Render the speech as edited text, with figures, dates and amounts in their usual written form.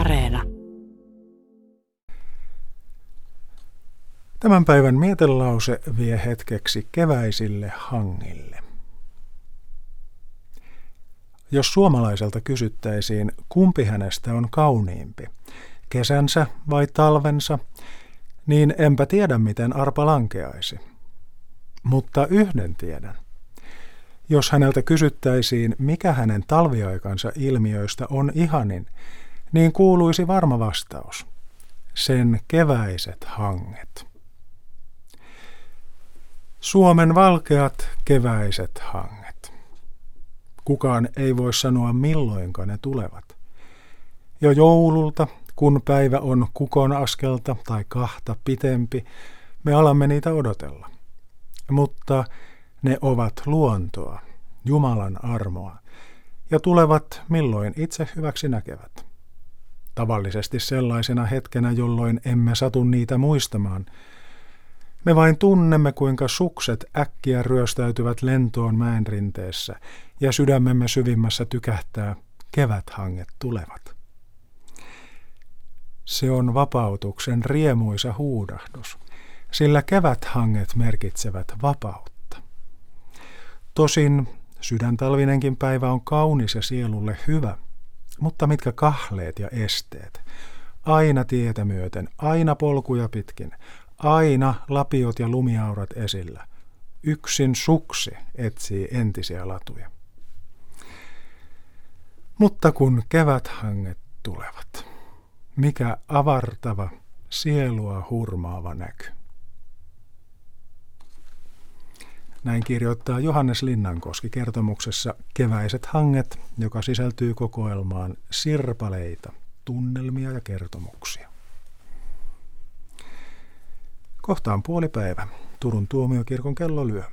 Areena. Tämän päivän mietelause vie hetkeksi keväisille hangille. Jos suomalaiselta kysyttäisiin, kumpi hänestä on kauniimpi, kesänsä vai talvensa, niin enpä tiedä, miten arpa lankeaisi. Mutta yhden tiedän. Jos häneltä kysyttäisiin, mikä hänen talviaikansa ilmiöistä on ihanin, niin kuuluisi varma vastaus. Sen keväiset hanget. Suomen valkeat keväiset hanget. Kukaan ei voi sanoa, milloinka ne tulevat. Jo joululta, kun päivä on kukon askelta tai kahta pitempi, me alamme niitä odotella. Mutta ne ovat luontoa, Jumalan armoa, ja tulevat milloin itse hyväksi näkevät. Tavallisesti sellaisena hetkenä, jolloin emme satu niitä muistamaan. Me vain tunnemme, kuinka sukset äkkiä ryöstäytyvät lentoon mäen rinteessä, ja sydämemme syvimmässä tykähtää, keväthanget tulevat. Se on vapautuksen riemuisa huudahdus, sillä keväthanget merkitsevät vapautta. Tosin sydäntalvinenkin päivä on kaunis ja sielulle hyvä, mutta mitkä kahleet ja esteet. Aina tietä myöten, aina polkuja pitkin, aina lapiot ja lumiaurat esillä. Yksin suksi etsii entisiä latuja. Mutta kun keväthanget tulevat, mikä avartava, sielua hurmaava näky. Näin kirjoittaa Johannes Linnankoski kertomuksessa Keväiset hanget, joka sisältyy kokoelmaan Sirpaleita, tunnelmia ja kertomuksia. Kohta on puolipäivä. Turun tuomiokirkon kello lyö.